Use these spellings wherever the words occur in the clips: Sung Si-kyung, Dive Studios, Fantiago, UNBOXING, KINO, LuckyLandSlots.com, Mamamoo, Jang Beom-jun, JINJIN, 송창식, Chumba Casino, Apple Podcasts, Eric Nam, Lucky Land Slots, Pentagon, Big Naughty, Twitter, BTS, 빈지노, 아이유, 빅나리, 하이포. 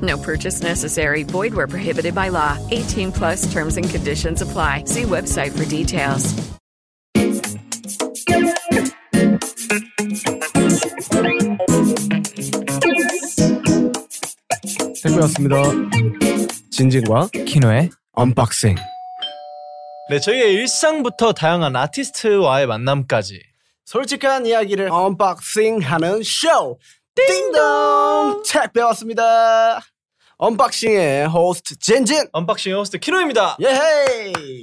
No purchase necessary. Void where prohibited by law. 18 plus terms and conditions apply. See website for details. 택배였습니다. 진진과 키노의 언박싱. 네, 저희의 일상부터 다양한 아티스트와의 만남까지 솔직한 이야기를 언박싱하는 쇼. 띵동! 책 배웠습니다. 언박싱의 호스트 진진. 언박싱의 호스트 키노입니다. 예헤이.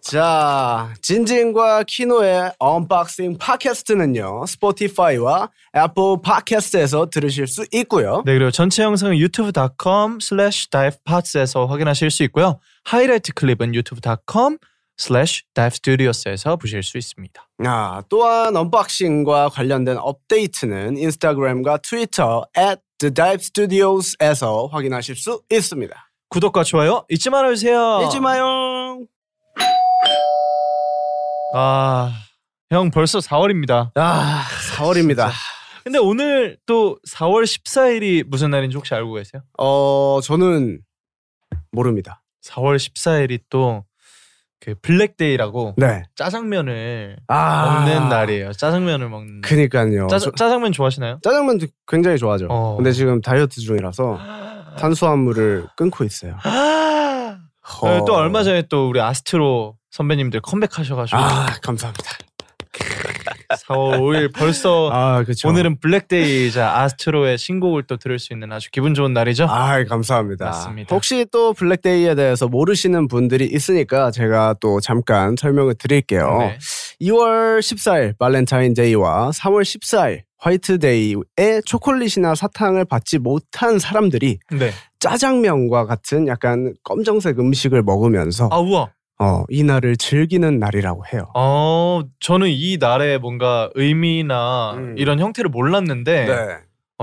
자, 진진과 키노의 언박싱 팟캐스트는요, 스포티파이와 애플 팟캐스트에서 들으실 수 있고요. 네, 그리고 전체 영상은 youtube.com/divepods에서 확인하실 수 있고요. 하이라이트 클립은 youtube.com/divestudios에서 보실 수 있습니다. 또한 언박싱과 관련된 업데이트는 인스타그램과 트위터 @thedivestudios에서 확인하실 수 있습니다. 구독과 좋아요 잊지 말아주세요. 잊지 마요. 형 벌써 4월입니다. 4월입니다. 근데 오늘 또 4월 14일이 무슨 날인지 혹시 알고 계세요? 저는 모릅니다. 4월 14일이 또 그 블랙데이라고, 네, 짜장면을 먹는 날이에요. 짜장면을 먹는. 그니까요. 짜장면 좋아하시나요? 짜장면 굉장히 좋아하죠. 근데 지금 다이어트 중이라서 탄수화물을 끊고 있어요. 또 얼마 전에 또 우리 아스트로 선배님들 컴백하셔가지고 감사합니다. 4월 5일 벌써 그렇죠. 오늘은 블랙데이이자 아스트로의 신곡을 또 들을 수 있는 아주 기분 좋은 날이죠. 감사합니다. 맞습니다. 혹시 또 블랙데이에 대해서 모르시는 분들이 있으니까 제가 또 잠깐 설명을 드릴게요. 네. 2월 14일 발렌타인데이와 3월 14일 화이트데이에 초콜릿이나 사탕을 받지 못한 사람들이, 네, 짜장면과 같은 약간 검정색 음식을 먹으면서 우와, 이 날을 즐기는 날이라고 해요. 저는 이 날의 뭔가 의미나 이런 형태를 몰랐는데, 네,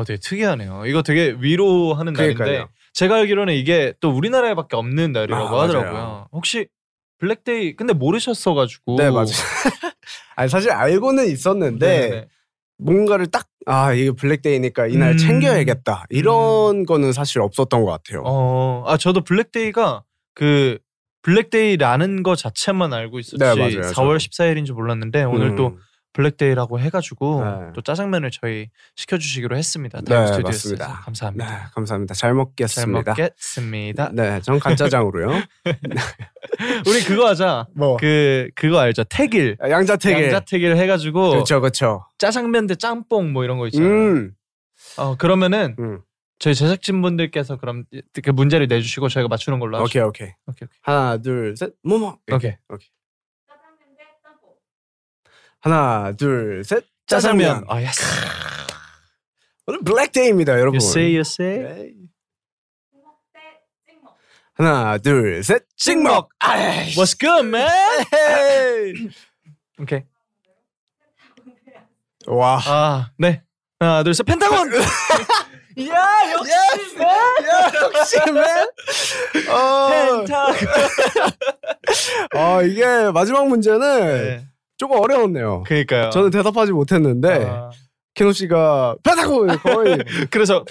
되게 특이하네요. 이거 되게 위로하는, 그러니까요, 날인데 제가 알기로는 이게 또 우리나라에밖에 없는 날이라고 하더라고요. 맞아요. 혹시 블랙데이 근데 모르셨어가지고. 네, 맞아요. 아니, 사실 알고는 있었는데, 네네, 뭔가를 딱 이게 블랙데이니까 이날 챙겨야겠다 이런 거는 사실 없었던 것 같아요. 저도 블랙데이가 그 블랙데이라는 거 자체만 알고 있었지, 네, 맞아요, 4월 14일인 줄 몰랐는데 오늘 또 블랙데이라고 해가지고, 네, 또 짜장면을 저희 시켜주시기로 했습니다. 다음, 네, 맞습니다. 감사합니다. 네, 감사합니다. 잘 먹겠습니다. 잘 먹겠습니다. 네, 전 간짜장으로요. 우리 그거 하자. 뭐? 그거 알죠? 태길. 양자태길. 양자태길 해가지고. 그렇죠. 짜장면 대 짬뽕 뭐 이런 거 있잖아요. 그러면은 저희 제작진분들께서 그럼 그 문제를 내주시고 저희가 맞추는 걸로 하죠. 오케이. 하나, 둘, 셋. 뭐뭐. 오케이. 짜장면 대 짬뽕. 하나, 둘, 셋. 짜장면. 예스. 오늘 블랙데이입니다, 여러분. You say. 찍먹 대 찍먹. 하나, 둘, 셋. 찍먹. What's good, man? 오케이. 와. 네. 하나, 둘, 셋. 펜타곤. 야, 역시, 맨! 펜타곤. 이게 마지막 문제는, 네, 조금 어려웠네요. 그러니까요. 저는 대답하지 못했는데, 키노 씨가 펜타곤 거의. 그래서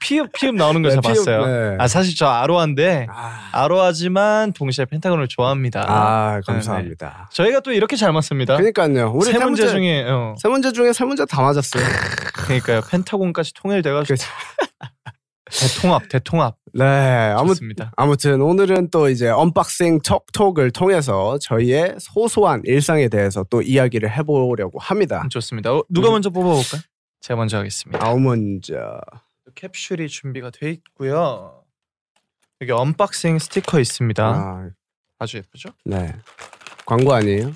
피읍 나오는 걸, 네, 봤어요. 네. 사실 저 아로아인데, 아로아지만 동시에 펜타곤을 좋아합니다. 감사합니다. 네. 저희가 또 이렇게 잘 맞습니다. 그러니까요. 우리 세 문제 중에 3문제 다 맞았어요. 그러니까요. 펜타곤까지 통일돼가지고. 대통합. 네, 아무튼 오늘은 또 이제 언박싱 톡톡을 통해서 저희의 소소한 일상에 대해서 또 이야기를 해보려고 합니다. 좋습니다. 누가 먼저 뽑아볼까요? 제가 먼저 하겠습니다. 먼저. 캡슐이 준비가 돼 있고요. 여기 언박싱 스티커 있습니다. 아주 예쁘죠? 네. 광고 아니에요?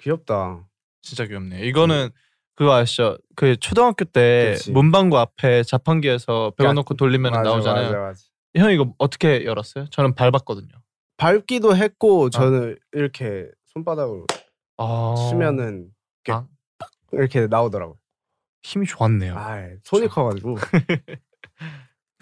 귀엽다. 진짜 귀엽네요. 이거는 그거 아시죠? 그 초등학교 때 문방구 앞에 자판기에서 배워놓고 돌리면 나오잖아요. 맞아. 형 이거 어떻게 열었어요? 저는 밟았거든요. 밟기도 했고 저는 이렇게 손바닥으로 치면은 이렇게, 이렇게 나오더라고요. 힘이 좋았네요. 손이 커가지고.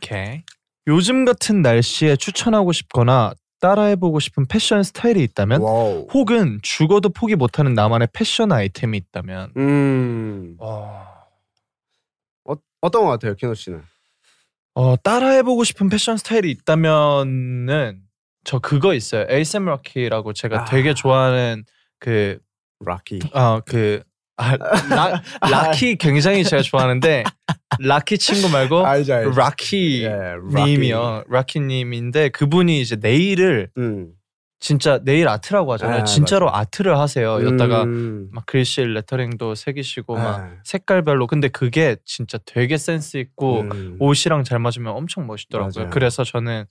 오케이. 요즘 같은 날씨에 추천하고 싶거나 따라해보고 싶은 패션 스타일이 있다면 와우. 혹은 죽어도 포기 못하는 나만의 패션 아이템이 있다면 어떤 것 같아요? 키노 씨는? 따라해보고 싶은 패션 스타일이 있다면은 저 그거 있어요. ASM Rocky라고 제가 되게 좋아하는 그 Rocky 락키 굉장히 제가 좋아하는데 락키 친구 말고 락키 님이요. 락키 님인데 그분이 이제 네일을 진짜 네일 아트라고 하잖아요. 진짜로 맞아. 아트를 하세요. 여기다가 막 글씨 레터링도 새기시고 막 색깔별로. 근데 그게 진짜 되게 센스 있고 옷이랑 잘 맞으면 엄청 멋있더라고요. 맞아요. 그래서 저는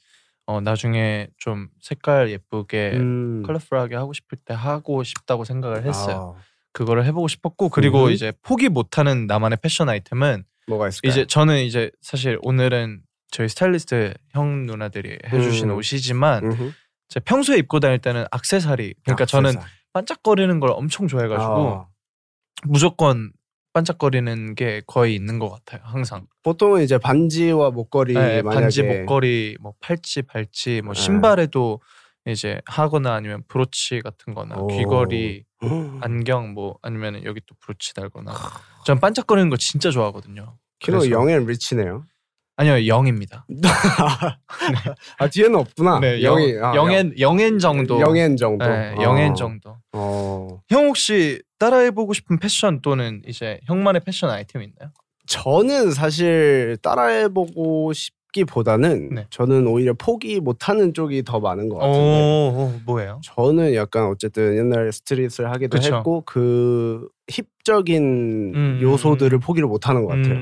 나중에 좀 색깔 예쁘게 컬러풀하게 하고 싶을 때 하고 싶다고 생각을 했어요. 그거를 해보고 싶었고 그리고 이제 포기 못하는 나만의 패션 아이템은 뭐가 있을까요? 이제 저는 이제 사실 오늘은 저희 스타일리스트 형 누나들이 해주신 옷이지만 제가 평소에 입고 다닐 때는 액세서리 그러니까 저는 반짝거리는 걸 엄청 좋아해가지고 무조건 반짝거리는 게 거의 있는 것 같아요. 항상 보통은 이제 반지와 목걸이 만약에 반지, 목걸이, 뭐 팔찌, 발찌, 뭐 신발에도 이제 하거나 아니면 브로치 같은 거나 귀걸이, 안경 뭐 아니면 여기 또 브로치 달거나 전 반짝거리는 거 진짜 좋아하거든요. 키노 영앤 리치네요. 아니요. 영입니다. 네. 아 뒤에는 없구나. 네, 영앤 정도. 영앤 정도. 네, 영앤 정도. 형 혹시 따라해보고 싶은 패션 또는 이제 형만의 패션 아이템 있나요? 저는 사실 따라해보고 싶 보다는 저는 오히려 포기 못하는 쪽이 더 많은 것 같은데 뭐예요? 저는 약간 어쨌든 옛날 스트릿을 하기도 했고 그 힙적인 요소들을 포기를 못하는 것 같아요.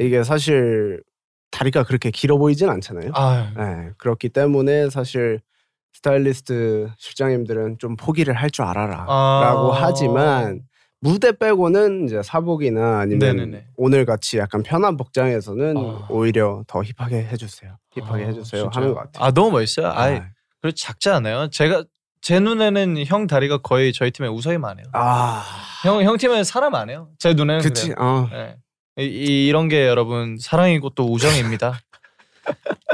이게 사실 다리가 그렇게 길어 보이진 않잖아요. 네, 그렇기 때문에 사실 스타일리스트 실장님들은 좀 포기를 할 줄 알아라 라고 하지만 무대 빼고는 이제 사복이나 아니면 오늘 같이 약간 편한 복장에서는 오히려 더 힙하게 해주세요. 힙하게 해주세요 진짜? 하는 것 같아요. 너무 멋있어요. 그리고 작지 않아요? 제가 제 눈에는 형 다리가 거의 저희 팀에 우서이만 해요. 형 팀에 사람 안 해요. 제 눈에는 그치? 그래요. 네. 이런 게 여러분 사랑이고 또 우정입니다.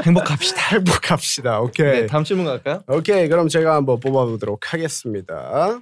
행복합시다. 행복합시다. 오케이. 네, 다음 질문 갈까요? 오케이. 그럼 제가 한번 뽑아보도록 하겠습니다.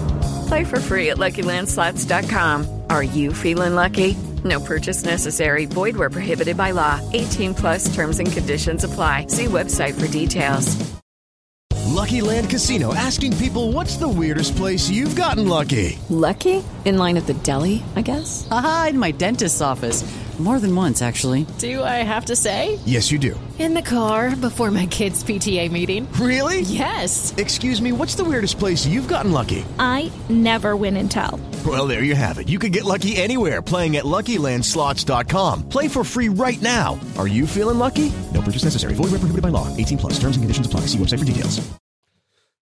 Play for free at LuckyLandSlots.com. Are you feeling lucky? No purchase necessary. Void where prohibited by law. 18+ terms and conditions apply. See website for details. Lucky Land Casino asking people what's the weirdest place you've gotten lucky? Lucky? In line at the deli, I guess? Aha, in my dentist's office. More than once, actually. Do I have to say? Yes, you do. In the car before my kids' PTA meeting. Really? Yes. Excuse me, what's the weirdest place you've gotten lucky? I never win and tell. Well, there you have it. You can get lucky anywhere, playing at LuckyLandSlots.com. Play for free right now. Are you feeling lucky? No purchase necessary. Void where prohibited by law. 18+ terms and conditions apply. See website for details.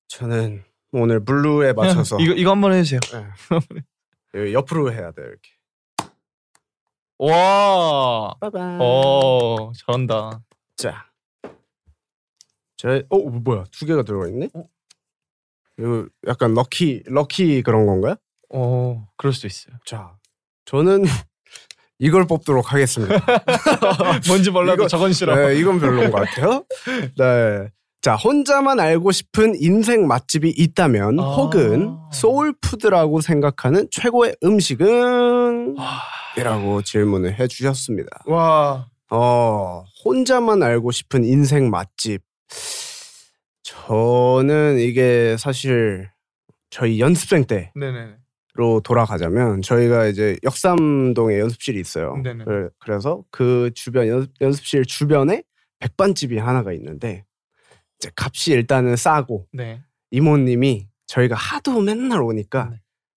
저는 오늘 블루에 맞춰서 이거 한번 해주세요. 네. 옆으로 해야 돼요, 이렇게. 와, 빠밤. 오, 잘한다. 자, 뭐야? 2개가 들어가 있네. 이거 약간 럭키 그런 건가요? 그럴 수도 있어요. 자, 저는 이걸 뽑도록 하겠습니다. 뭔지 몰라도 저건 싫어. 네, 이건 별로인 것 같아요. 네. 자, 혼자만 알고 싶은 인생 맛집이 있다면 혹은 소울푸드라고 생각하는 최고의 음식은? 이라고 질문을 해주셨습니다. 와, 혼자만 알고 싶은 인생 맛집. 저는 이게 사실 저희 연습생 때로 돌아가자면 저희가 이제 역삼동에 연습실이 있어요. 그래서 그 주변 연습실 주변에 백반집이 하나가 있는데 이제 값이 일단은 싸고 이모님이 저희가 하도 맨날 오니까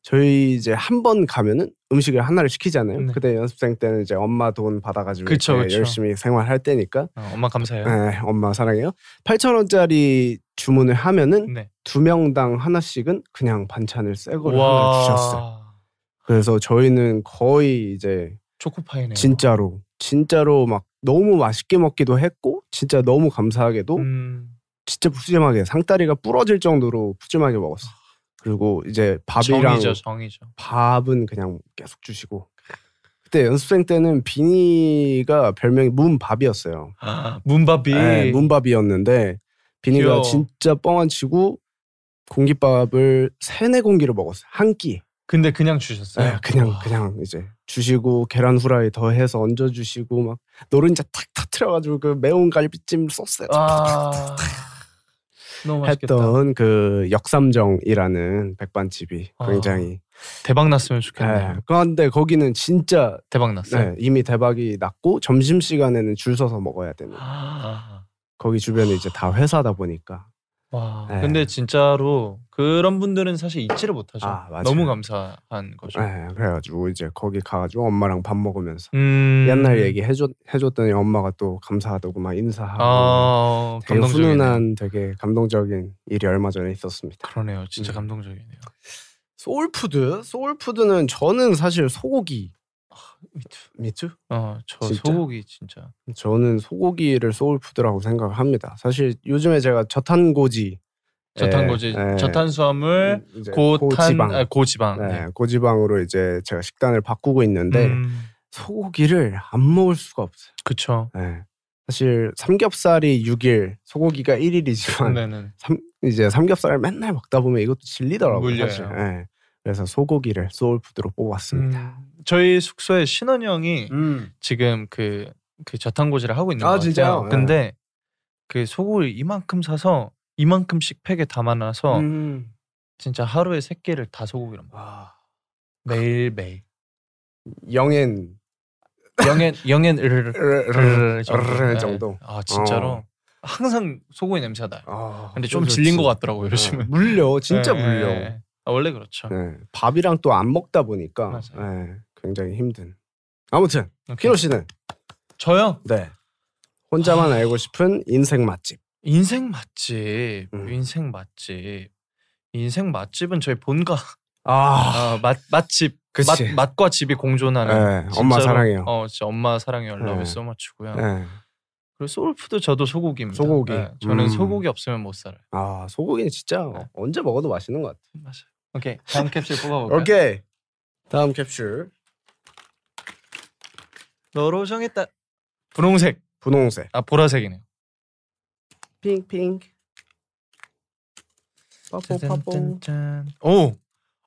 저희 이제 한 번 가면은 음식을 하나를 시키잖아요. 네. 그때 연습생 때는 이제 엄마 돈 받아가지고 그쵸. 열심히 생활할 때니까. 엄마 감사해요. 네, 엄마 사랑해요. 8,000원짜리 주문을 하면은 네. 두 명당 하나씩은 그냥 반찬을 새 거를 하나 주셨어요. 그래서 저희는 거의 이제 초코파이네요. 진짜로 막 너무 맛있게 먹기도 했고 진짜 너무 감사하게도 진짜 푸짐하게 상다리가 부러질 정도로 푸짐하게 먹었어요. 그리고 이제 밥이랑 정이죠. 밥은 그냥 계속 주시고 그때 연습생 때는 비니가 별명이 문밥이었어요. 아, 문밥이? 네, 문밥이었는데 비니가 귀여워. 진짜 뻥 안 치고 공깃밥을 3-4공기를 먹었어요. 한 끼. 근데 그냥 주셨어요? 네, 그냥 이제 주시고 계란 후라이 더해서 얹어 주시고 막 노른자 탁 터트려가지고 그 매운 갈비찜 소스에 탁 너무 맛있겠다. 했던 그 역삼정이라는 백반집이 굉장히 대박 났으면 좋겠네요. 네, 그런데 거기는 진짜 대박 났어요. 네, 이미 대박이 났고 점심시간에는 줄 서서 먹어야 되는 거기 주변에 이제 다 회사다 보니까 와, 네. 근데 진짜로 그런 분들은 사실 잊지를 못하죠. 너무 감사한 거죠. 네, 그래가지고 이제 거기 가가지고 엄마랑 밥 먹으면서 옛날 얘기 해줬더니 엄마가 또 감사하다고 막 인사하고 되게 감동적이네. 훈훈한 되게 감동적인 일이 얼마 전에 있었습니다. 그러네요. 진짜 감동적이네요. 소울푸드는 저는 사실 소고기 미투? 저 진짜? 소고기 진짜 저는 소고기를 소울푸드라고 생각합니다. 사실 요즘에 제가 저탄수화물 고지방 네, 고지방으로 이제 제가 식단을 바꾸고 있는데 소고기를 안 먹을 수가 없어요. 그쵸. 네. 사실 삼겹살이 6일 소고기가 1일이지만 이제 삼겹살을 맨날 먹다 보면 이것도 질리더라고요. 사실. 네. 그래서 소고기를 소울푸드로 뽑았습니다. 저희 숙소에 신원 형이 지금 그 저탄고지를 하고 있는 거 같아요. 진짜요? 근데 네. 그 소고기 이만큼 사서 이만큼씩 팩에 담아놔서 진짜 하루에 3끼를 다 소고기로 먹어요. 매일매일. 영엔 으르르 정도. 아 진짜로? 항상 소고기 냄새가 나요. 근데 좀 질린 것 같더라고요. 요즘은. 물려. 진짜 물려. 원래 그렇죠. 네, 밥이랑 또 안 먹다 보니까 네, 굉장히 힘든. 아무튼 키노 씨는 저요? 네. 혼자만 알고 싶은 인생 맛집. 인생 맛집은 저희 본가. 맛집. 맛과 집이 공존하는. 네, 진짜로, 엄마 사랑해요. 진짜 엄마 사랑해요. I love you so much고요. 네. 그리고 소울푸드 저도 소고기입니다. 소고기. 네, 저는 소고기 없으면 못 살아요. 소고기는 진짜 네. 언제 먹어도 맛있는 것 같아요. 맞아요. 오케이 다음 캡슐 뽑아볼까요? 오케이 다음 캡슐 너로 정했다 분홍색 보라색이네요. 핑크 빠뽀 오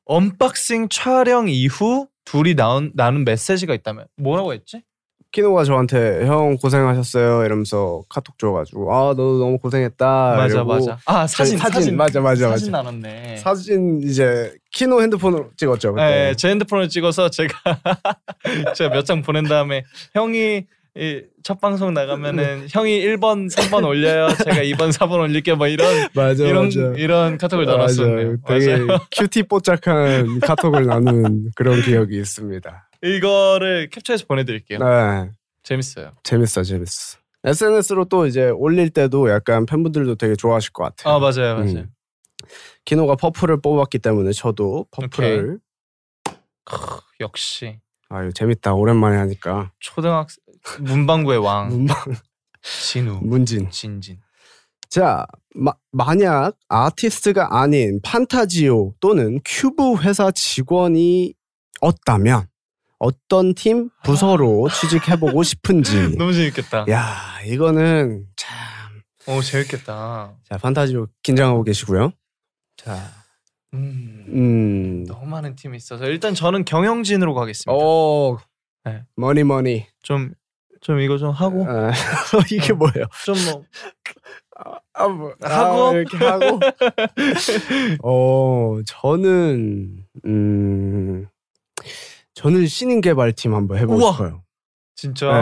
언박싱 촬영 이후 둘이 나눈 메시지가 있다면 뭐라고 했지? 키노가 저한테 형 고생하셨어요 이러면서 카톡 줘가지고 너도 너무 고생했다. 맞아. 사진 맞아. 사진 나눴네. 사진 이제 키노 핸드폰으로 찍었죠. 그때. 네, 제 핸드폰으로 찍어서 제가 몇 장 보낸 다음에 형이 첫 방송 나가면은 형이 1번, 3번 올려요. 제가 2번, 4번 올릴게 뭐 이런 카톡을 나눴었네요. 되게 큐티뽀짝한 카톡을 나눈 그런 기억이 있습니다. 이거를 캡처해서 보내드릴게요. 네, 재밌어. SNS로 또 이제 올릴 때도 약간 팬분들도 되게 좋아하실 것 같아요. 맞아요. 키노가 퍼플을 뽑았기 때문에 저도 퍼플을. 역시. 이거 재밌다. 오랜만에 하니까. 초등학생 문방구의 왕. 진우. 진진. 자, 만약 아티스트가 아닌 판타지오 또는 큐브 회사 직원이 었다면 어떤 팀 부서로 취직해보고 싶은지. 너무 재밌겠다. 야, 이거는 참. 재밌겠다. 자, 판타지오 긴장하고 계시고요. 자, 너무 많은 팀이 있어서 일단 저는 경영진으로 가겠습니다. 네. 머니. 좀 이거 좀 하고. 이게 뭐예요? 이렇게 하고. 저는 저는 신인개발팀 한번 해보고 싶어요. 진짜. 네.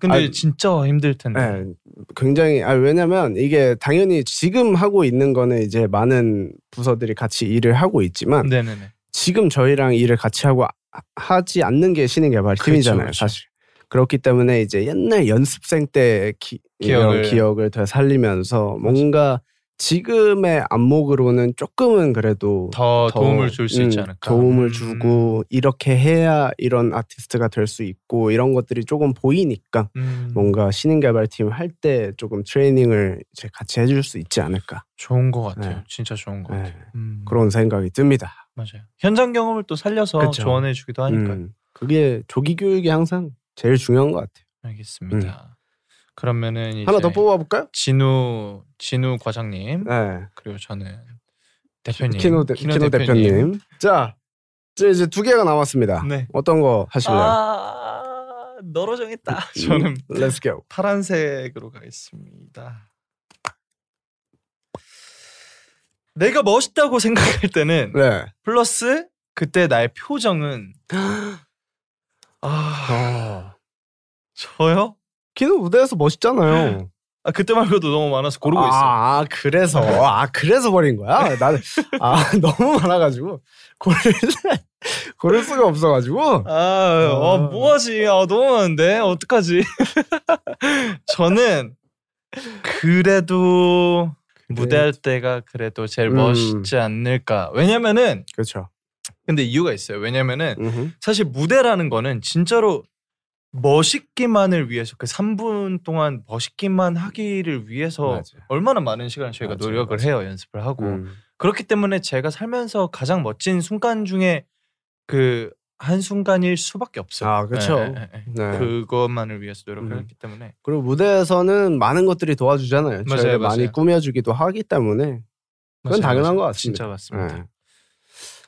근데 진짜 힘들 텐데. 네. 굉장히 왜냐면 이게 당연히 지금 하고 있는 거는 이제 많은 부서들이 같이 일을 하고 있지만 지금 저희랑 일을 같이 하고 하지 않는 게 신인개발팀이잖아요. 그렇죠, 그렇죠. 사실 그렇기 때문에 이제 옛날 연습생 때 기억을 더 살리면서 뭔가 지금의 안목으로는 조금은 그래도 더 도움을 줄 수 있지 않을까, 도움을 주고 이렇게 해야 이런 아티스트가 될 수 있고 이런 것들이 조금 보이니까 뭔가 신인개발팀 할 때 조금 트레이닝을 이제 같이 해줄 수 있지 않을까. 좋은 것 같아요. 네. 진짜 좋은 것 같아요. 그런 생각이 듭니다. 맞아요. 현장 경험을 또 살려서 그쵸? 조언해주기도 하니까요. 그게 조기 교육이 항상 제일 중요한 것 같아요. 알겠습니다. 그러면은 이제 하나 더 뽑아볼까요? 진우 과장님. 네. 그리고 저는 대표님. 키노 대표님. 자, 이제 2개가 남았습니다. 네. 어떤 거 하실래요? 아, 너로 정했다. 저는 Let's go. 파란색으로 가겠습니다. 내가 멋있다고 생각할 때는 네. 플러스 그때 나의 표정은 저요? 키노 무대에서 멋있잖아요. 네. 아 그때 말고도 너무 많아서 고르고 있어. 그래서 버린 거야? 나는 너무 많아가지고 고를 수가 없어가지고. 뭐하지? 너무 많은데 어떡하지? 저는 그래도 무대할 때가 그래도 제일 멋있지 않을까. 왜냐면은 그렇죠. 근데 이유가 있어요. 왜냐면은 사실 무대라는 거는 진짜로 멋있기만을 위해서 그 3분 동안 멋있기만 하기를 위해서 맞아요. 얼마나 많은 시간을 저희가 노력을 해요. 연습을 하고 그렇기 때문에 제가 살면서 가장 멋진 순간 중에 그 한 순간일 수밖에 없어요. 그렇죠. 네. 그것만을 위해서 노력을 했기 때문에. 그리고 무대에서는 많은 것들이 도와주잖아요. 맞아요. 많이 꾸며주기도 하기 때문에 그건 당연한 것 같습니다. 진짜 맞습니다. 네.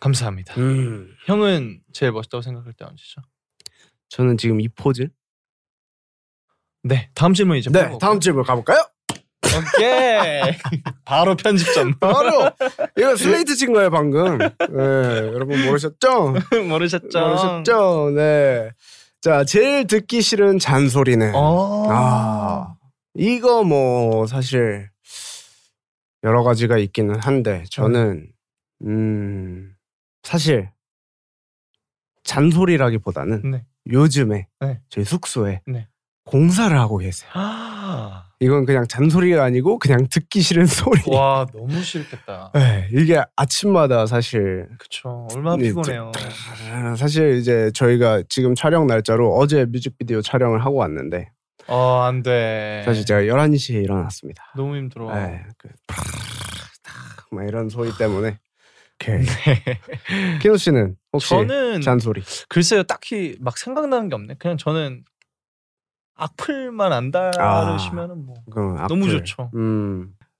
감사합니다. 형은 제일 멋있다고 생각할 때 언제죠? 저는 지금 이 포즈. 네, 다음 질문 이제. 네, 다음 질문 가볼까요? 오케이. 바로 편집점. 바로. 이거 슬레이트 친 거예요 방금. 네, 여러분 모르셨죠? 모르셨죠? 네. 자, 제일 듣기 싫은 잔소리는. 이거 뭐 사실 여러 가지가 있기는 한데 저는 사실 잔소리라기보다는. 네. 요즘에 저희 숙소에 공사를 하고 계세요. 이건 그냥 잔소리가 아니고 그냥 듣기 싫은 소리. 와, 너무 싫겠다. 네, 이게 아침마다 사실 그쵸, 얼마나 피곤해요. 사실 이제 저희가 지금 촬영 날짜로 어제 뮤직비디오 촬영을 하고 왔는데 안 돼. 사실 제가 11시에 일어났습니다. 너무 힘들어. 네, 막 이런 소리 때문에. 키노 씨는 혹시 저는 잔소리? 글쎄요, 딱히 막 생각나는 게 없네. 그냥 저는 악플만 안 달으시면은 뭐 너무 좋죠.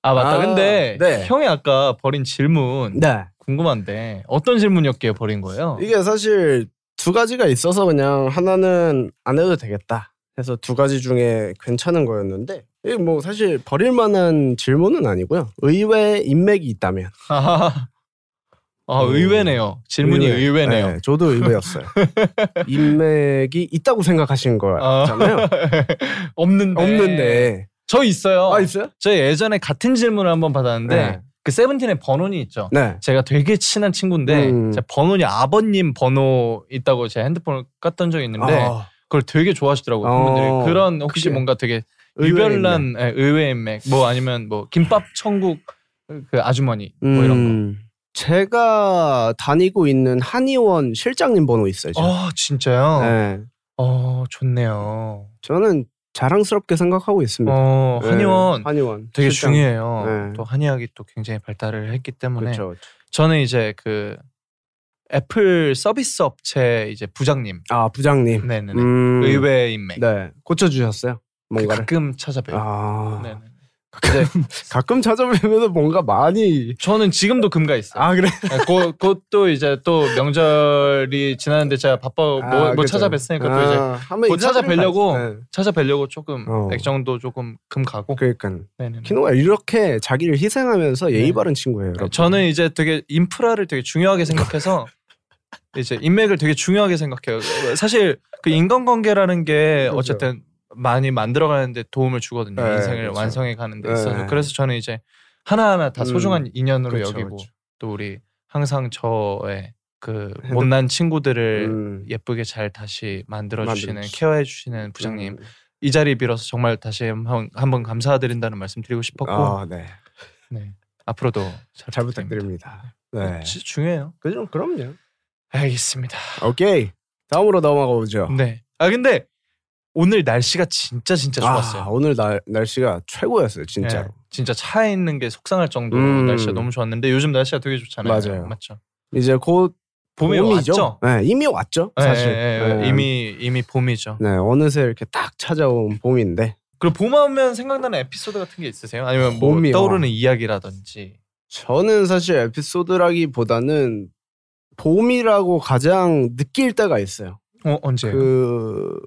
맞다. 근데 네. 형이 아까 버린 질문 궁금한데 어떤 질문이었기에 버린 거예요? 이게 사실 2가지가 있어서 그냥 하나는 안 해도 되겠다 해서 2가지 중에 괜찮은 거였는데 뭐 사실 버릴 만한 질문은 아니고요. 의외 인맥이 있다면. 의외네요. 질문이 의외네요. 네, 저도 의외였어요. 인맥이 있다고 생각하신 거잖아요. 없는데. 저 있어요. 있어요? 저 예전에 같은 질문을 한번 받았는데 그 세븐틴의 번호니 있죠. 네. 제가 되게 친한 친구인데 제 번호니 아버님 번호 있다고 제 핸드폰을 깠던 적이 있는데 그걸 되게 좋아하시더라고요. 분들이 그런 혹시 그게 뭔가 되게 유별난 의외 인맥 뭐 아니면 뭐 김밥 천국 그 아주머니 뭐 이런 거. 제가 다니고 있는 한의원 실장님 번호 있어요. 진짜요? 네. 좋네요. 저는 자랑스럽게 생각하고 있습니다. 한의원. 네. 한의원. 되게 실장. 중요해요. 네. 또 한의학이 또 굉장히 발달을 했기 때문에. 그렇죠. 저는 이제 그 애플 서비스 업체 이제 부장님. 부장님. 네네네. 의외의 인맥. 네. 고쳐주셨어요? 뭔가를? 가끔 찾아봬요. 네네. 가끔 찾아뵈면 뭔가 많이 저는 지금도 금가 있어요. 그래? 그것도 이제 또 명절이 지났는데 제가 바빠 뭐 찾아뵀으니까 또 이제 곧 찾아뵈려고 조금 액정도 조금 금가고. 그러니까 키노가 이렇게 자기를 희생하면서 예의 바른 친구예요. 여러분. 저는 이제 되게 인프라를 되게 중요하게 생각해서 이제 인맥을 되게 중요하게 생각해요. 사실 그 인간관계라는 게 어쨌든 많이 만들어가는데 도움을 주거든요. 인생을 완성해 가는 데 있어서. 그래서 저는 이제 하나하나 다 소중한 인연으로 여기고 또 우리 항상 저의 그 못난 친구들을 예쁘게 잘 다시 만들어주시는 케어해주시는 부장님 이 자리 빌어서 정말 다시 한번 감사드린다는 말씀 드리고 싶었고 네. 앞으로도 잘 부탁드립니다. 네. 중요해요. 그럼요. 알겠습니다. 오케이. 다음으로 넘어가 보죠. 네. 아 근데 오늘 날씨가 진짜 좋았어요. 오늘 날씨가 최고였어요. 진짜로. 네. 진짜 차에 있는 게 속상할 정도로 날씨가 너무 좋았는데 요즘 날씨가 되게 좋잖아요. 맞아요. 맞죠? 이제 곧 봄이죠. 왔죠? 네, 이미 왔죠. 사실 네. 이미 봄이죠. 네, 어느새 이렇게 딱 찾아온 봄인데. 그리고 봄하면 생각나는 에피소드 같은 게 있으세요? 아니면 뭐 봄이요. 떠오르는 이야기라든지. 저는 사실 에피소드라기보다는 봄이라고 가장 느낄 때가 있어요. 언제요? 그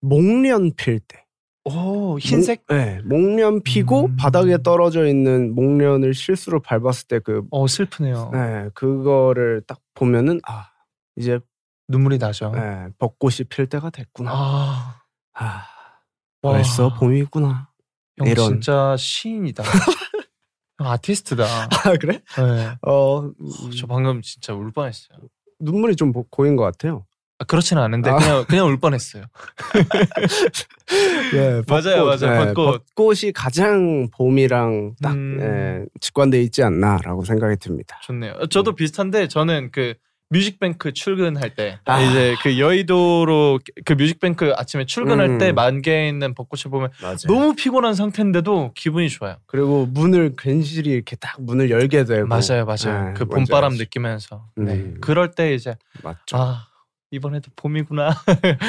목련 필 때. 오, 흰색? 네, 목련 피고 바닥에 떨어져 있는 목련을 실수로 밟았을 때 그 슬프네요. 네, 그거를 딱 보면은 이제 눈물이 나죠. 네, 벚꽃이 필 때가 됐구나. 벌써 봄이구나. 형 이런. 진짜 시인이다. 형 아티스트다. 아 그래? 네. 저 방금 진짜 울 뻔했어요. 눈물이 좀 고인 것 같아요. 그렇지는 않은데 그냥 울 뻔했어요. 예, 맞아요. 예, 벚꽃이 가장 봄이랑 딱 예, 직관돼 있지 않나라고 생각이 듭니다. 좋네요. 저도 비슷한데 저는 그 뮤직뱅크 출근할 때 이제 그 여의도로 그 뮤직뱅크 아침에 출근할 때 만개에 있는 벚꽃을 보면 맞아요. 너무 피곤한 상태인데도 기분이 좋아요. 그리고 문을 괜시리 이렇게 딱 문을 열게 되고 맞아요. 예, 그 봄바람 느끼면서 네. 그럴 때 이제 맞죠. 이번에도 봄이구나.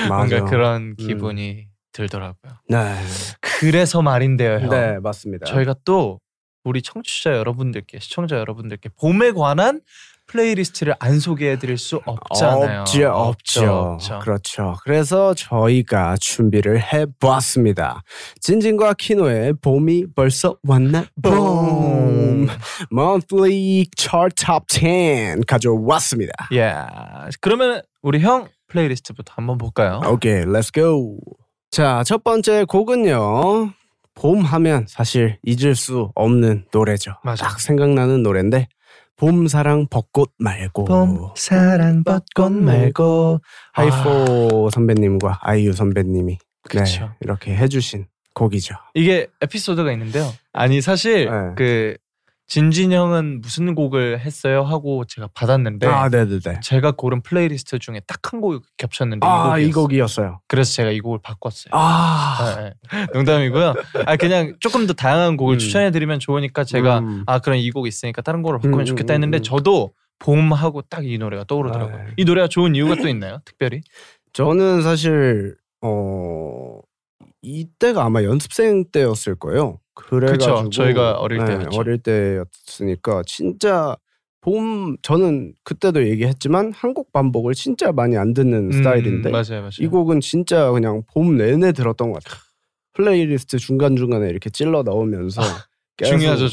뭔가 그런 기분이 들더라고요. 네. 그래서 말인데요, 형. 네, 맞습니다. 저희가 또 우리 시청자 여러분들께 봄에 관한 플레이리스트를 안 소개해드릴 수 없잖아요. 없죠. 그렇죠. 그래서 저희가 준비를 해보았습니다. 진진과 키노의 봄이 벌써 왔나? 봄! Monthly Chart Top 10 가져왔습니다. Yeah. 그러면 우리 형 플레이리스트부터 한번 볼까요? 오케이, let's go. 자, 첫 번째 곡은요. 봄 하면 사실 잊을 수 없는 노래죠. 맞아. 딱 생각나는 노래인데 봄사랑 벚꽃 말고 하이포 선배님과 아이유 선배님이 그렇죠. 네, 이렇게 해주신 곡이죠. 이게 에피소드가 있는데요. 아니 사실 그 진진 형은 무슨 곡을 했어요? 하고 제가 받았는데 제가 고른 플레이리스트 중에 딱 한 곡이 겹쳤는데 이 곡이었어요. 그래서 제가 이 곡을 바꿨어요. 네. 농담이고요. 그냥 조금 더 다양한 곡을 추천해드리면 좋으니까 제가 그럼 이 곡이 있으니까 다른 곡으로 바꾸면 좋겠다 했는데 저도 봄하고 딱 이 노래가 떠오르더라고요. 이 노래가 좋은 이유가 또 있나요? 특별히? 저는 사실 이때가 아마 연습생 때였을 거예요. 그렇죠. 저희가 어릴 때였죠. 네, 어릴 때였으니까 진짜 봄 저는 그때도 얘기했지만 한국 반복을 진짜 많이 안 듣는 스타일인데 맞아요. 이 곡은 진짜 그냥 봄 내내 들었던 것 같아요. 플레이리스트 중간중간에 이렇게 찔러 넣으면서 계속, 중요하죠.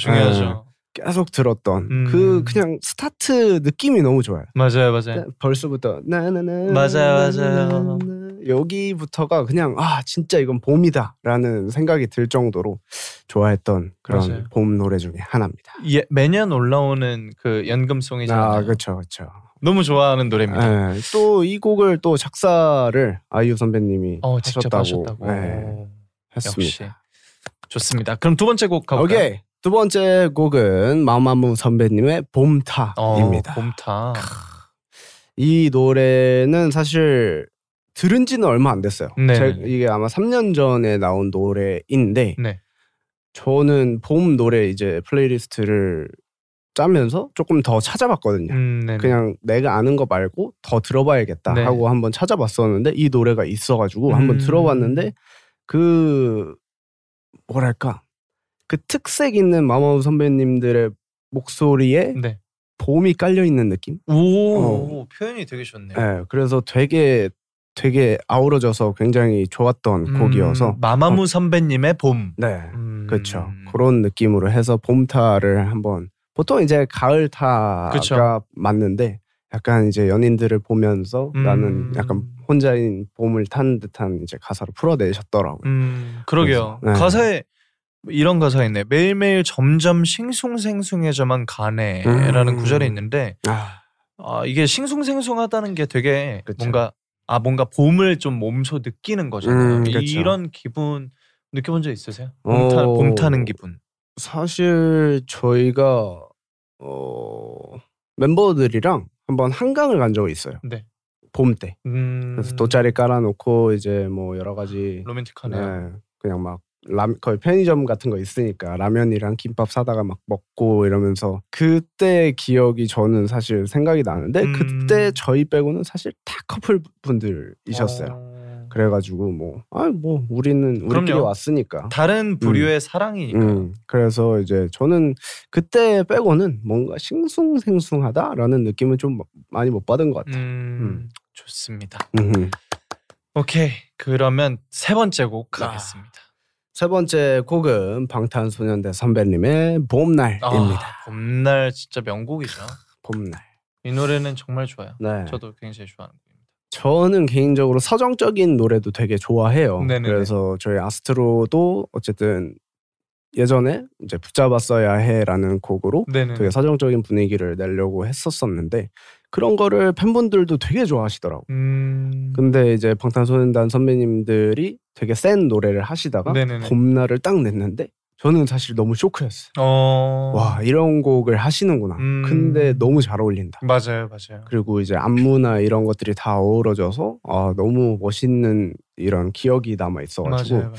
네, 계속 들었던 그 그냥 스타트 느낌이 너무 좋아요. 맞아요. 벌써부터 나나나 맞아요. 여기부터가 그냥 진짜 이건 봄이다 라는 생각이 들 정도로 좋아했던 그런 봄 노래 중에 하나입니다. 예, 매년 올라오는 그 연금송이잖아요. 그렇죠. 너무 좋아하는 노래입니다. 예, 또 이 곡을 또 작사를 아이유 선배님이 하셨다고 예, 했습니다. 역시. 좋습니다. 그럼 두 번째 곡 가볼까요? 오케이. 두 번째 곡은 마마무 선배님의 봄타입니다. 봄타. 이 노래는 사실 들은 지는 얼마 안 됐어요. 이게 아마 3년 전에 나온 노래인데 저는 봄 노래 이제 플레이리스트를 짜면서 조금 더 찾아봤거든요. 그냥 내가 아는 거 말고 더 들어봐야겠다 하고 한번 찾아봤었는데 이 노래가 있어가지고 한번 들어봤는데 그 뭐랄까 그 특색 있는 마마무 선배님들의 목소리에 봄이 깔려있는 느낌? 표현이 되게 좋네요. 네, 그래서 되게 아우러져서 굉장히 좋았던 곡이어서 마마무 선배님의 봄. 네, 그렇죠. 그런 느낌으로 해서 봄타를 한번 보통 이제 가을타가 맞는데 약간 이제 연인들을 보면서 나는 약간 혼자인 봄을 탄 듯한 이제 가사로 풀어내셨더라고요. 그러게요. 그래서, 가사에 이런 가사 있네. 매일매일 점점 싱숭생숭해져만 가네라는 구절이 있는데 이게 싱숭생숭하다는 게 되게 그쵸. 뭔가 봄을 좀 몸소 느끼는 거잖아요. 이런 기분 느껴본 적 있으세요? 봄 타는 기분. 사실 저희가 멤버들이랑 한번 한강을 간 적이 있어요. 네. 봄 때. 그래서 돗자리 깔아놓고 이제 뭐 여러 가지 로맨틱하네요. 네, 그냥 막 거의 편의점 같은 거 있으니까 라면이랑 김밥 사다가 막 먹고 이러면서 그때 기억이 저는 사실 생각이 나는데 그때 저희 빼고는 사실 다 커플분들이셨어요. 그래가지고 뭐 우리는 우리끼리 왔으니까 다른 부류의 사랑이니까. 그래서 이제 저는 그때 빼고는 뭔가 싱숭생숭하다라는 느낌은 좀 많이 못 받은 것 같아요. 좋습니다. 오케이, 그러면 세 번째 곡 가겠습니다. 세 번째 곡은 방탄소년단 선배님의 봄날입니다. 봄날 진짜 명곡이죠. 봄날. 이 노래는 정말 좋아요. 네. 저도 굉장히 좋아하는 곡입니다. 저는 개인적으로 서정적인 노래도 되게 좋아해요. 네네네. 그래서 저희 아스트로도 어쨌든 예전에 이제 붙잡았어야 해라는 곡으로 네네네. 되게 서정적인 분위기를 내려고 했었었는데 그런 거를 팬분들도 되게 좋아하시더라고요. 근데 이제 방탄소년단 선배님들이 되게 센 노래를 하시다가 네네네. 봄날을 딱 냈는데 저는 사실 너무 쇼크였어요. 와, 이런 곡을 하시는구나. 근데 너무 잘 어울린다. 맞아요. 그리고 이제 안무나 이런 것들이 다 어우러져서 너무 멋있는 이런 기억이 남아있어가지고 맞아요.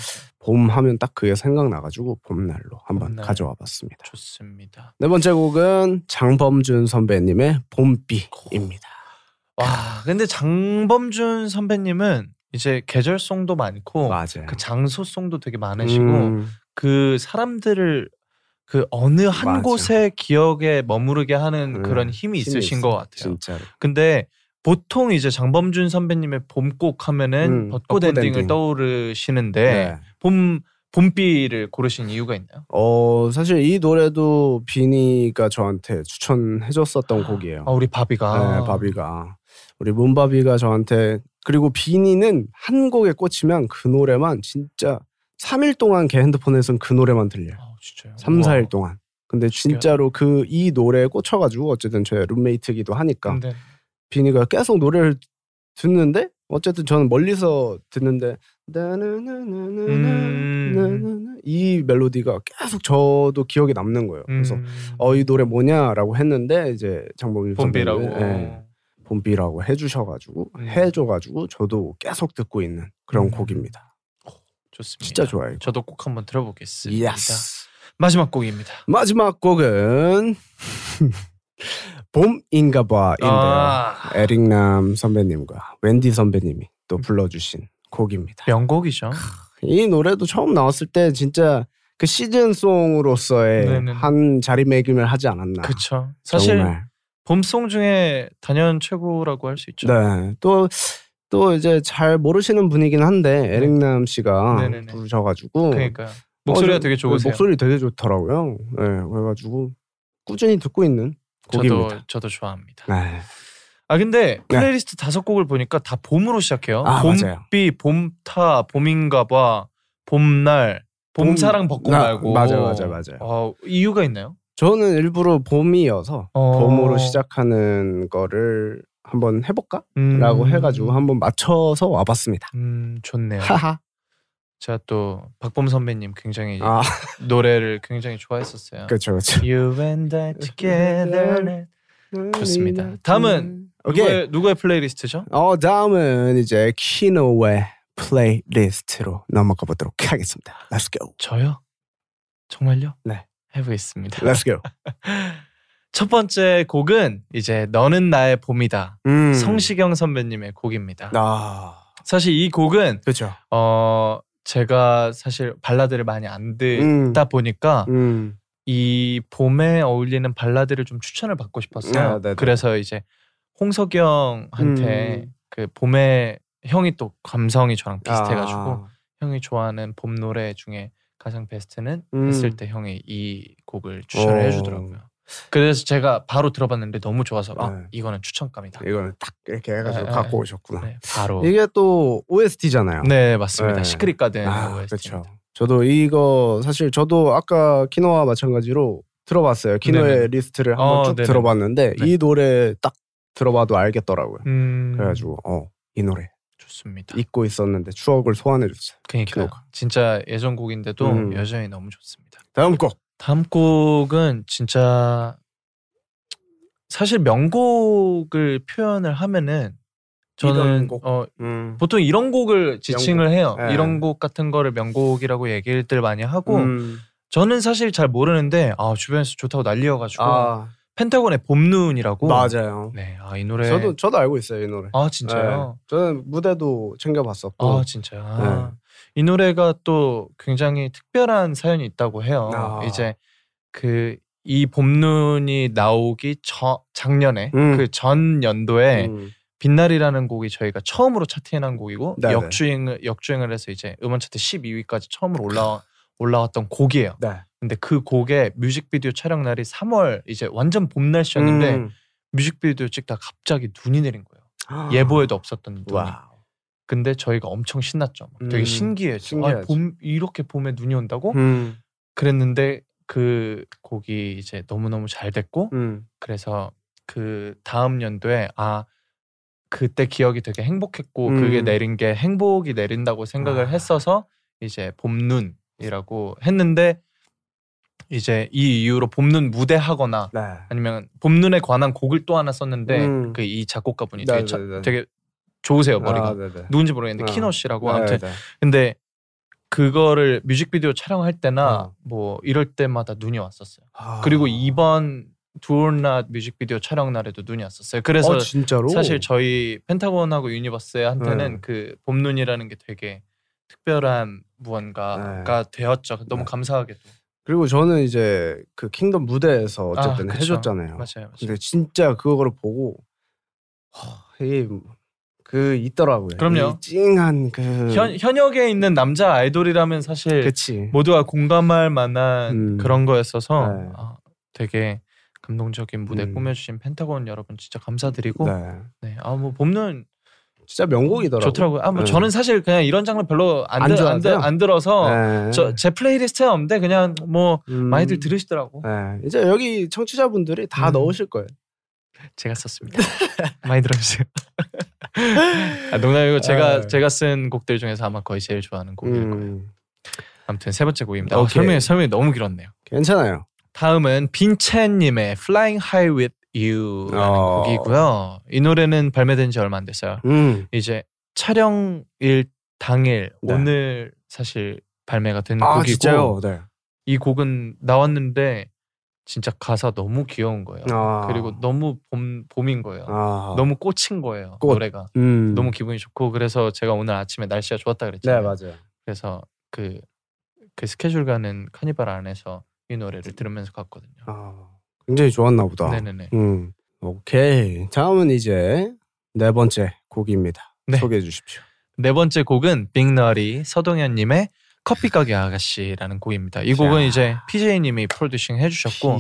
봄 하면 딱 그게 생각나가지고 봄날로 한번 가져와 봤습니다. 좋습니다. 네 번째 곡은 장범준 선배님의 봄비입니다. 와, 근데 장범준 선배님은 이제 계절송도 많고 맞아요. 그 장소송도 되게 많으시고 그 사람들을 그 어느 한 맞아. 곳의 기억에 머무르게 하는 그런 힘이 있으신 것 같아요. 진짜로. 근데 보통 이제 장범준 선배님의 봄곡 하면은 벚꽃 엔딩을 떠오르시는데 네. 봄비를 고르신 이유가 있나요? 사실 이 노래도 비니가 저한테 추천해줬었던 곡이에요. 우리 바비가. 네, 바비가. 우리 문바비가 저한테. 그리고 비니는 한 곡에 꽂히면 그 노래만 진짜 3일 동안 걔 핸드폰에선 그 노래만 들려요. 3, 4일 동안. 근데 진짜로 그 이 노래에 꽂혀가지고 어쨌든 제 룸메이트기도 하니까 네. 비니가 계속 노래를 듣는데 어쨌든 저는 멀리서 듣는데 이 멜로디가 계속 저도 기억에 남는 거예요. 그래서 이 노래 뭐냐라고 했는데 이제 장범준 선배님은 봄비라고 해주셔가지고 해줘가지고 저도 계속 듣고 있는 그런 곡입니다. 좋습니다. 진짜 좋아요. 저도 꼭 한번 들어보겠습니다. Yes. 마지막 곡입니다. 마지막 곡은 봄인가봐인데요. 에릭남 선배님과 wendy 선배님이 또 불러주신 곡입니다. 명곡이죠. 이 노래도 처음 나왔을 때 진짜 그 시즌송으로서의 네네. 한 자리매김을 하지 않았나. 그쵸. 사실 정말. 봄송 중에 단연 최고라고 할 수 있죠. 네. 또 이제 잘 모르시는 분이긴 한데 에릭남 씨가 네네네. 부르셔가지고 그러니까요. 목소리가 되게 좋으세요. 목소리 되게 좋더라고요. 네, 그래가지고 꾸준히 듣고 있는 곡입니다. 저도 좋아합니다. 네. 근데 플레이리스트 5곡을 보니까 다 봄으로 시작해요. 봄비, 봄타, 봄인가봐, 봄날, 봄사랑 벚꽃 말고. 맞아요. 이유가 있나요? 저는 일부러 봄이어서 봄으로 시작하는 거를 한번 해볼까? 라고 해가지고 한번 맞춰서 와봤습니다. 좋네요. 하하. 제가 또 박범 선배님 굉장히 노래를 굉장히 좋아했었어요. 그렇죠. You and I together. 좋습니다. 다음은 누구의 플레이리스트죠? 다음은 이제 키노의 플레이리스트로 넘어가 보도록 하겠습니다. Let's go. 저요? 정말요? 네. 해보겠습니다. Let's go. 첫 번째 곡은 이제 너는 나의 봄이다. 성시경 선배님의 곡입니다. 사실 이 곡은 그렇죠. 제가 사실 발라드를 많이 안 듣다 보니까 이 봄에 어울리는 발라드를 좀 추천을 받고 싶었어요. 그래서 이제 홍석이 형한테 그 봄에 형이 또 감성이 저랑 비슷해가지고 형이 좋아하는 봄 노래 중에 가장 베스트는 했을 때 형이 이 곡을 추천을 해주더라고요. 그래서 제가 바로 들어봤는데 너무 좋아서 이거는 추천감이다. 이거는 딱 이렇게 해가지고 갖고 오셨구나. 네, 바로. 이게 또 OST잖아요. 네, 맞습니다. 네. 시크릿 가든 OST입니다. 그쵸. 저도 이거 사실 저도 아까 키노와 마찬가지로 들어봤어요. 키노의 네네. 리스트를 한번 쭉 들어봤는데 네. 이 노래 딱 들어봐도 알겠더라고요. 그래가지고 이 노래 좋습니다. 잊고 있었는데 추억을 소환해 주세요. 그러니까요. 키노가. 진짜 예전 곡인데도 여전히 너무 좋습니다. 다음 곡. 다음 곡은 진짜 사실 명곡을 표현을 하면은 저는 보통 이런 곡을 지칭을 명곡. 해요. 네. 이런 곡 같은 거를 명곡이라고 얘기를 많이 하고 저는 사실 잘 모르는데 주변에서 좋다고 난리여가지고 펜타곤의 봄눈이라고. 맞아요. 네, 이 노래 저도 알고 있어요. 이 노래. 아 진짜요? 네. 저는 무대도 챙겨봤었고. 아 진짜요? 네. 이 노래가 또 굉장히 특별한 사연이 있다고 해요. 이제 그 이 봄눈이 나오기 작년에 그 전 연도에 빛날이라는 곡이 저희가 처음으로 차트인한 곡이고 네네. 역주행을 해서 이제 음원 차트 12위까지 처음으로 올라왔던 곡이에요. 네. 근데 그 곡의 뮤직비디오 촬영 날이 3월 이제 완전 봄 날씨였는데 뮤직비디오 찍다 갑자기 눈이 내린 거예요. 예보에도 없었던 눈이. 와우. 근데 저희가 엄청 신났죠. 되게 신기해요. 이렇게 봄에 눈이 온다고? 그랬는데 그 곡이 이제 너무너무 잘 됐고 그래서 그 다음 연도에 그때 기억이 되게 행복했고 그게 내린 게 행복이 내린다고 생각을 했어서 이제 봄눈이라고 했는데 이제 이 이후로 봄눈 무대하거나 네. 아니면 봄눈에 관한 곡을 또 하나 썼는데 그 이 작곡가분이 되게, 되게 좋으세요. 머리가 누군지 모르겠는데 키노 씨라고 아무튼 근데 그거를 뮤직비디오 촬영할 때나 뭐 이럴 때마다 눈이 왔었어요. 그리고 이번 두올낫 뮤직비디오 촬영 날에도 눈이 왔었어요. 그래서 진짜로? 사실 저희 펜타곤하고 유니버스한테는 그 봄눈이라는 게 되게 특별한 무언가가 되었죠. 너무 감사하게도. 그리고 저는 이제 그 킹덤 무대에서 어쨌든 해줬잖아요. 맞아요. 근데 진짜 그거를 보고 그 있더라고요. 그럼요. 이 찡한 그 현역에 있는 남자 아이돌이라면 사실 그치. 모두가 공감할 만한 그런 거였어서 되게 감동적인 무대 꾸며주신 펜타곤 여러분 진짜 감사드리고 네. 뭐 봄눈 진짜 명곡이더라고요. 좋더라고요. 저는 사실 그냥 이런 장르 별로 안 들어서 제 플레이리스트에 없는데 그냥 뭐 많이들 들으시더라고. 이제 여기 청취자분들이 다 넣으실 거예요. 제가 썼습니다. 많이 들어주세요. 농담이고 제가 쓴 곡들 중에서 아마 거의 제일 좋아하는 곡일 거예요. 아무튼 세 번째 곡입니다. 설명이 너무 길었네요. 괜찮아요. 다음은 빈첸님의 Flying High With You라는 곡이고요. 이 노래는 발매된 지 얼마 안 됐어요. 이제 촬영일 당일 오늘 사실 발매가 된 곡이고 진짜요? 네. 이 곡은 나왔는데 진짜 가사 너무 귀여운 거예요. 그리고 너무 봄인 거예요. 너무 꽃인 거예요. 노래가 너무 기분이 좋고 그래서 제가 오늘 아침에 날씨가 좋았다 그랬잖아요. 네, 맞아요. 그래서 그 스케줄 가는 카니발 안에서 이 노래를 들으면서 갔거든요. 굉장히 좋았나 보다. 네네네. 오케이. 다음은 이제 네 번째 곡입니다. 네. 소개해 주십시오. 네 번째 곡은 빅 너리 서동현님의 커피가게 아가씨라는 곡입니다. 이 곡은 이제 PJ님이 프로듀싱 해주셨고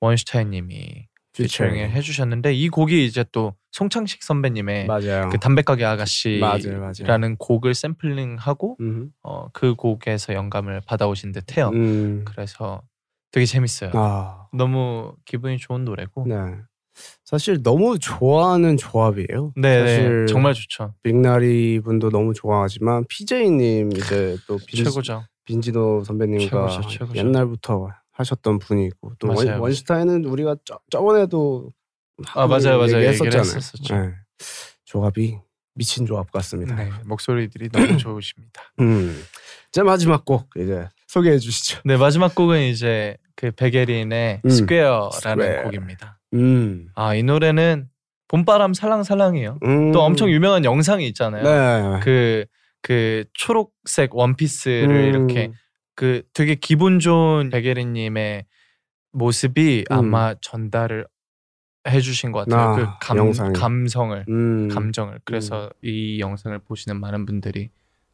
원슈타인님이 피처링을 해주셨는데 이 곡이 이제 또 송창식 선배님의 그 담배가게 아가씨라는 곡을 샘플링하고 그 곡에서 영감을 받아오신 듯해요. 그래서 되게 재밌어요. 너무 기분이 좋은 노래고 사실 너무 좋아하는 조합이에요. 네, 정말 좋죠. 빅나리 분도 너무 좋아하지만 PJ님 이제 또 최고죠. 빈지노 선배님과 최고죠. 옛날부터 하셨던 분이고 또 원슈타인은 우리가 저번에도 맞아요 얘기했었잖아요. 네. 조합이 미친 조합 같습니다. 네, 목소리들이 너무 좋으십니다. 이제 마지막 곡 이제 소개해 주시죠. 네, 마지막 곡은 이제 그 백예린의 스퀘어라는 곡입니다. 이 노래는 봄바람 살랑살랑이에요. 또 엄청 유명한 영상이 있잖아요. 네. 그 초록색 원피스를 이렇게 그 되게 기분 좋은 백예린님의 모습이 아마 전달을 해주신 것 같아요. 그 감성을 감정을. 그래서 이 영상을 보시는 많은 분들이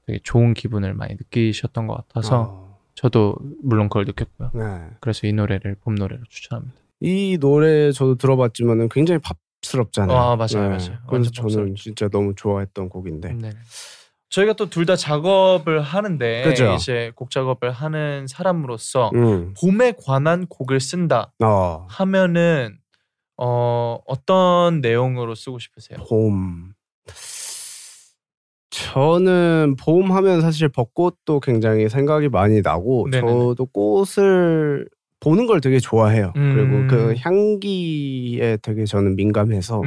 되게 좋은 기분을 많이 느끼셨던 것 같아서 저도 물론 그걸 느꼈고요. 그래서 이 노래를 봄 노래로 추천합니다. 이 노래 저도 들어봤지만 굉장히 팝스럽잖아요. 맞아요. 그래서 저는 팝스럽죠. 진짜 너무 좋아했던 곡인데. 네. 저희가 또 둘 다 작업을 하는데 그죠? 이제 곡 작업을 하는 사람으로서 봄에 관한 곡을 쓴다 하면은 어떤 내용으로 쓰고 싶으세요? 봄. 저는 봄 하면 사실 벚꽃도 굉장히 생각이 많이 나고 네네네. 저도 꽃을 보는 걸 되게 좋아해요. 그리고 그 향기에 되게 저는 민감해서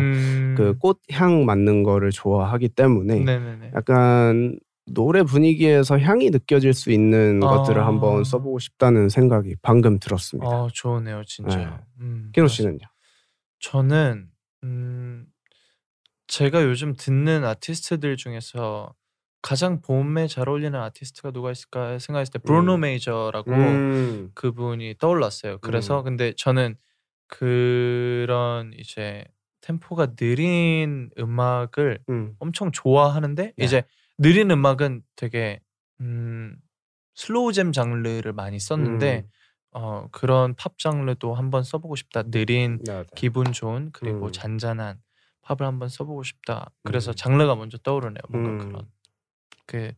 그 꽃향 맡는 거를 좋아하기 때문에 네네네. 약간 노래 분위기에서 향이 느껴질 수 있는 것들을 한번 써보고 싶다는 생각이 방금 들었습니다. 좋네요 진짜. 네. 키노 씨는요? 저는 제가 요즘 듣는 아티스트들 중에서 가장 봄에 잘 어울리는 아티스트가 누가 있을까 생각했을 때 브루노 메이저라고 그분이 떠올랐어요. 그래서 근데 저는 그런 이제 템포가 느린 음악을 엄청 좋아하는데 네. 이제 느린 음악은 되게 슬로우 잼 장르를 많이 썼는데 그런 팝 장르도 한번 써보고 싶다. 느린 네. 기분 좋은 그리고 잔잔한 팝을 한번 써보고 싶다. 그래서 장르가 먼저 떠오르네요. 뭔가 그런 그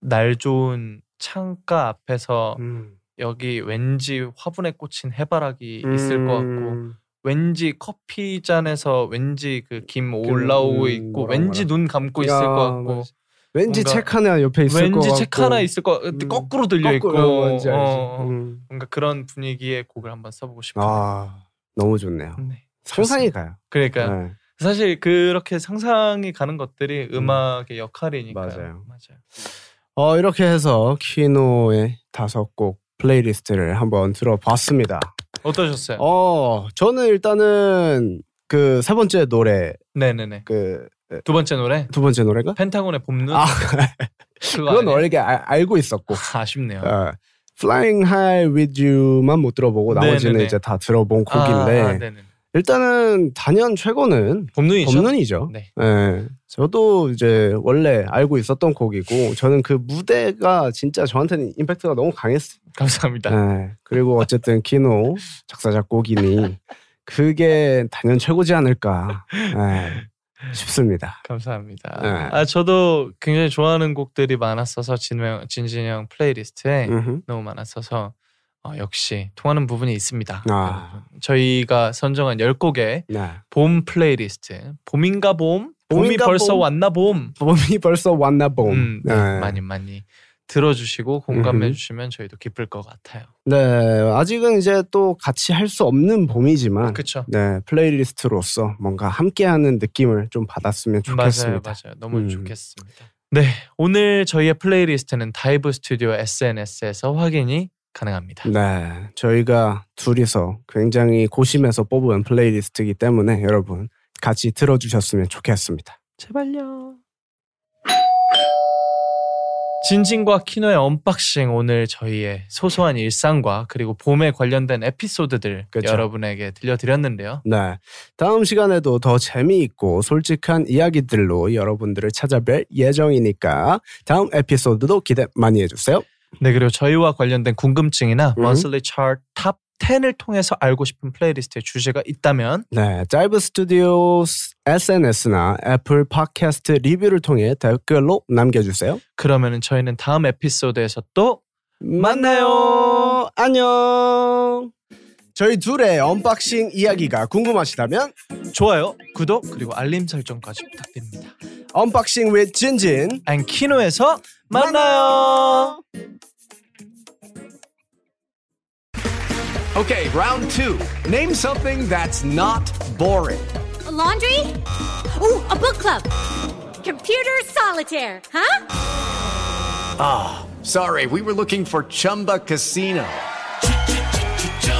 날 좋은 창가 앞에서 여기 왠지 화분에 꽂힌 해바라기 있을 것 같고 왠지 커피 잔에서 왠지 그 김 올라오고 있고 왠지 눈 감고 있을 것 같고 왠지 책 하나 옆에 있을 것 같고 왠지 책 하나 있을 것 같고 거꾸로 들려있고 뭔가 그런 분위기의 곡을 한번 써보고 싶어요. 너무 좋네요. 네. 상상이 가요. 그러니까요. 네. 사실 그렇게 상상이 가는 것들이 음악의 역할이니까요. 맞아요. 이렇게 해서 키노의 5곡 플레이리스트를 한번 들어봤습니다. 어떠셨어요? 저는 일단은 그 3번째 노래 네네네 그 2번째 노래? 2번째 노래가? 펜타곤의 봄눈? 그건 원래 알고 있었고 아쉽네요. Flying High With You만 못 들어보고 나머지는 네네네. 이제 다 들어본 곡인데 일단은 단연 최고는 봄눈이죠. 네. 네. 저도 이제 원래 알고 있었던 곡이고 저는 그 무대가 진짜 저한테는 임팩트가 너무 강했어요. 감사합니다. 네. 그리고 어쨌든 키노 작사 작곡이니 그게 단연 최고지 않을까 네. 싶습니다. 감사합니다. 네. 저도 굉장히 좋아하는 곡들이 많았어서 진진이 형 플레이리스트에 너무 많았어서 역시 통하는 부분이 있습니다. 저희가 선정한 10곡의 봄 플레이리스트 봄인가 봄? 봄이 벌써 왔나 봄? 봄이 벌써 왔나 봄 네. 많이 들어주시고 공감해 주시면 저희도 기쁠 것 같아요. 네, 아직은 이제 또 같이 할 수 없는 봄이지만 그쵸. 네, 플레이리스트로서 뭔가 함께하는 느낌을 좀 받았으면 좋겠습니다. 맞아요. 너무 좋겠습니다. 네, 오늘 저희의 플레이리스트는 다이브 스튜디오 SNS에서 확인이 가능합니다. 네, 저희가 둘이서 굉장히 고심해서 뽑은 플레이리스트이기 때문에 여러분 같이 들어주셨으면 좋겠습니다. 제발요. 진진과 키노의 언박싱, 오늘 저희의 소소한 일상과 그리고 봄에 관련된 에피소드들 그쵸. 여러분에게 들려드렸는데요. 네, 다음 시간에도 더 재미있고 솔직한 이야기들로 여러분들을 찾아뵐 예정이니까 다음 에피소드도 기대 많이 해주세요. 네, 그리고 저희와 관련된 궁금증이나 monthly chart top 10을 통해서 알고 싶은 플레이리스트의 주제가 있다면 네, Dive Studios SNS나 애플 팟캐스트 리뷰를 통해 댓글로 남겨주세요. 그러면 저희는 다음 에피소드에서 또 만나요. 안녕. 저희 둘의 언박싱 이야기가 궁금하시다면 좋아요, 구독, 그리고 알림 설정까지 부탁드립니다. 언박싱 with 진진 and 키노에서 만나요. Okay, round 2. Name something that's not boring. A laundry? Ooh, a book club. Computer solitaire, huh? Ah, sorry. We were looking for Chumba Casino.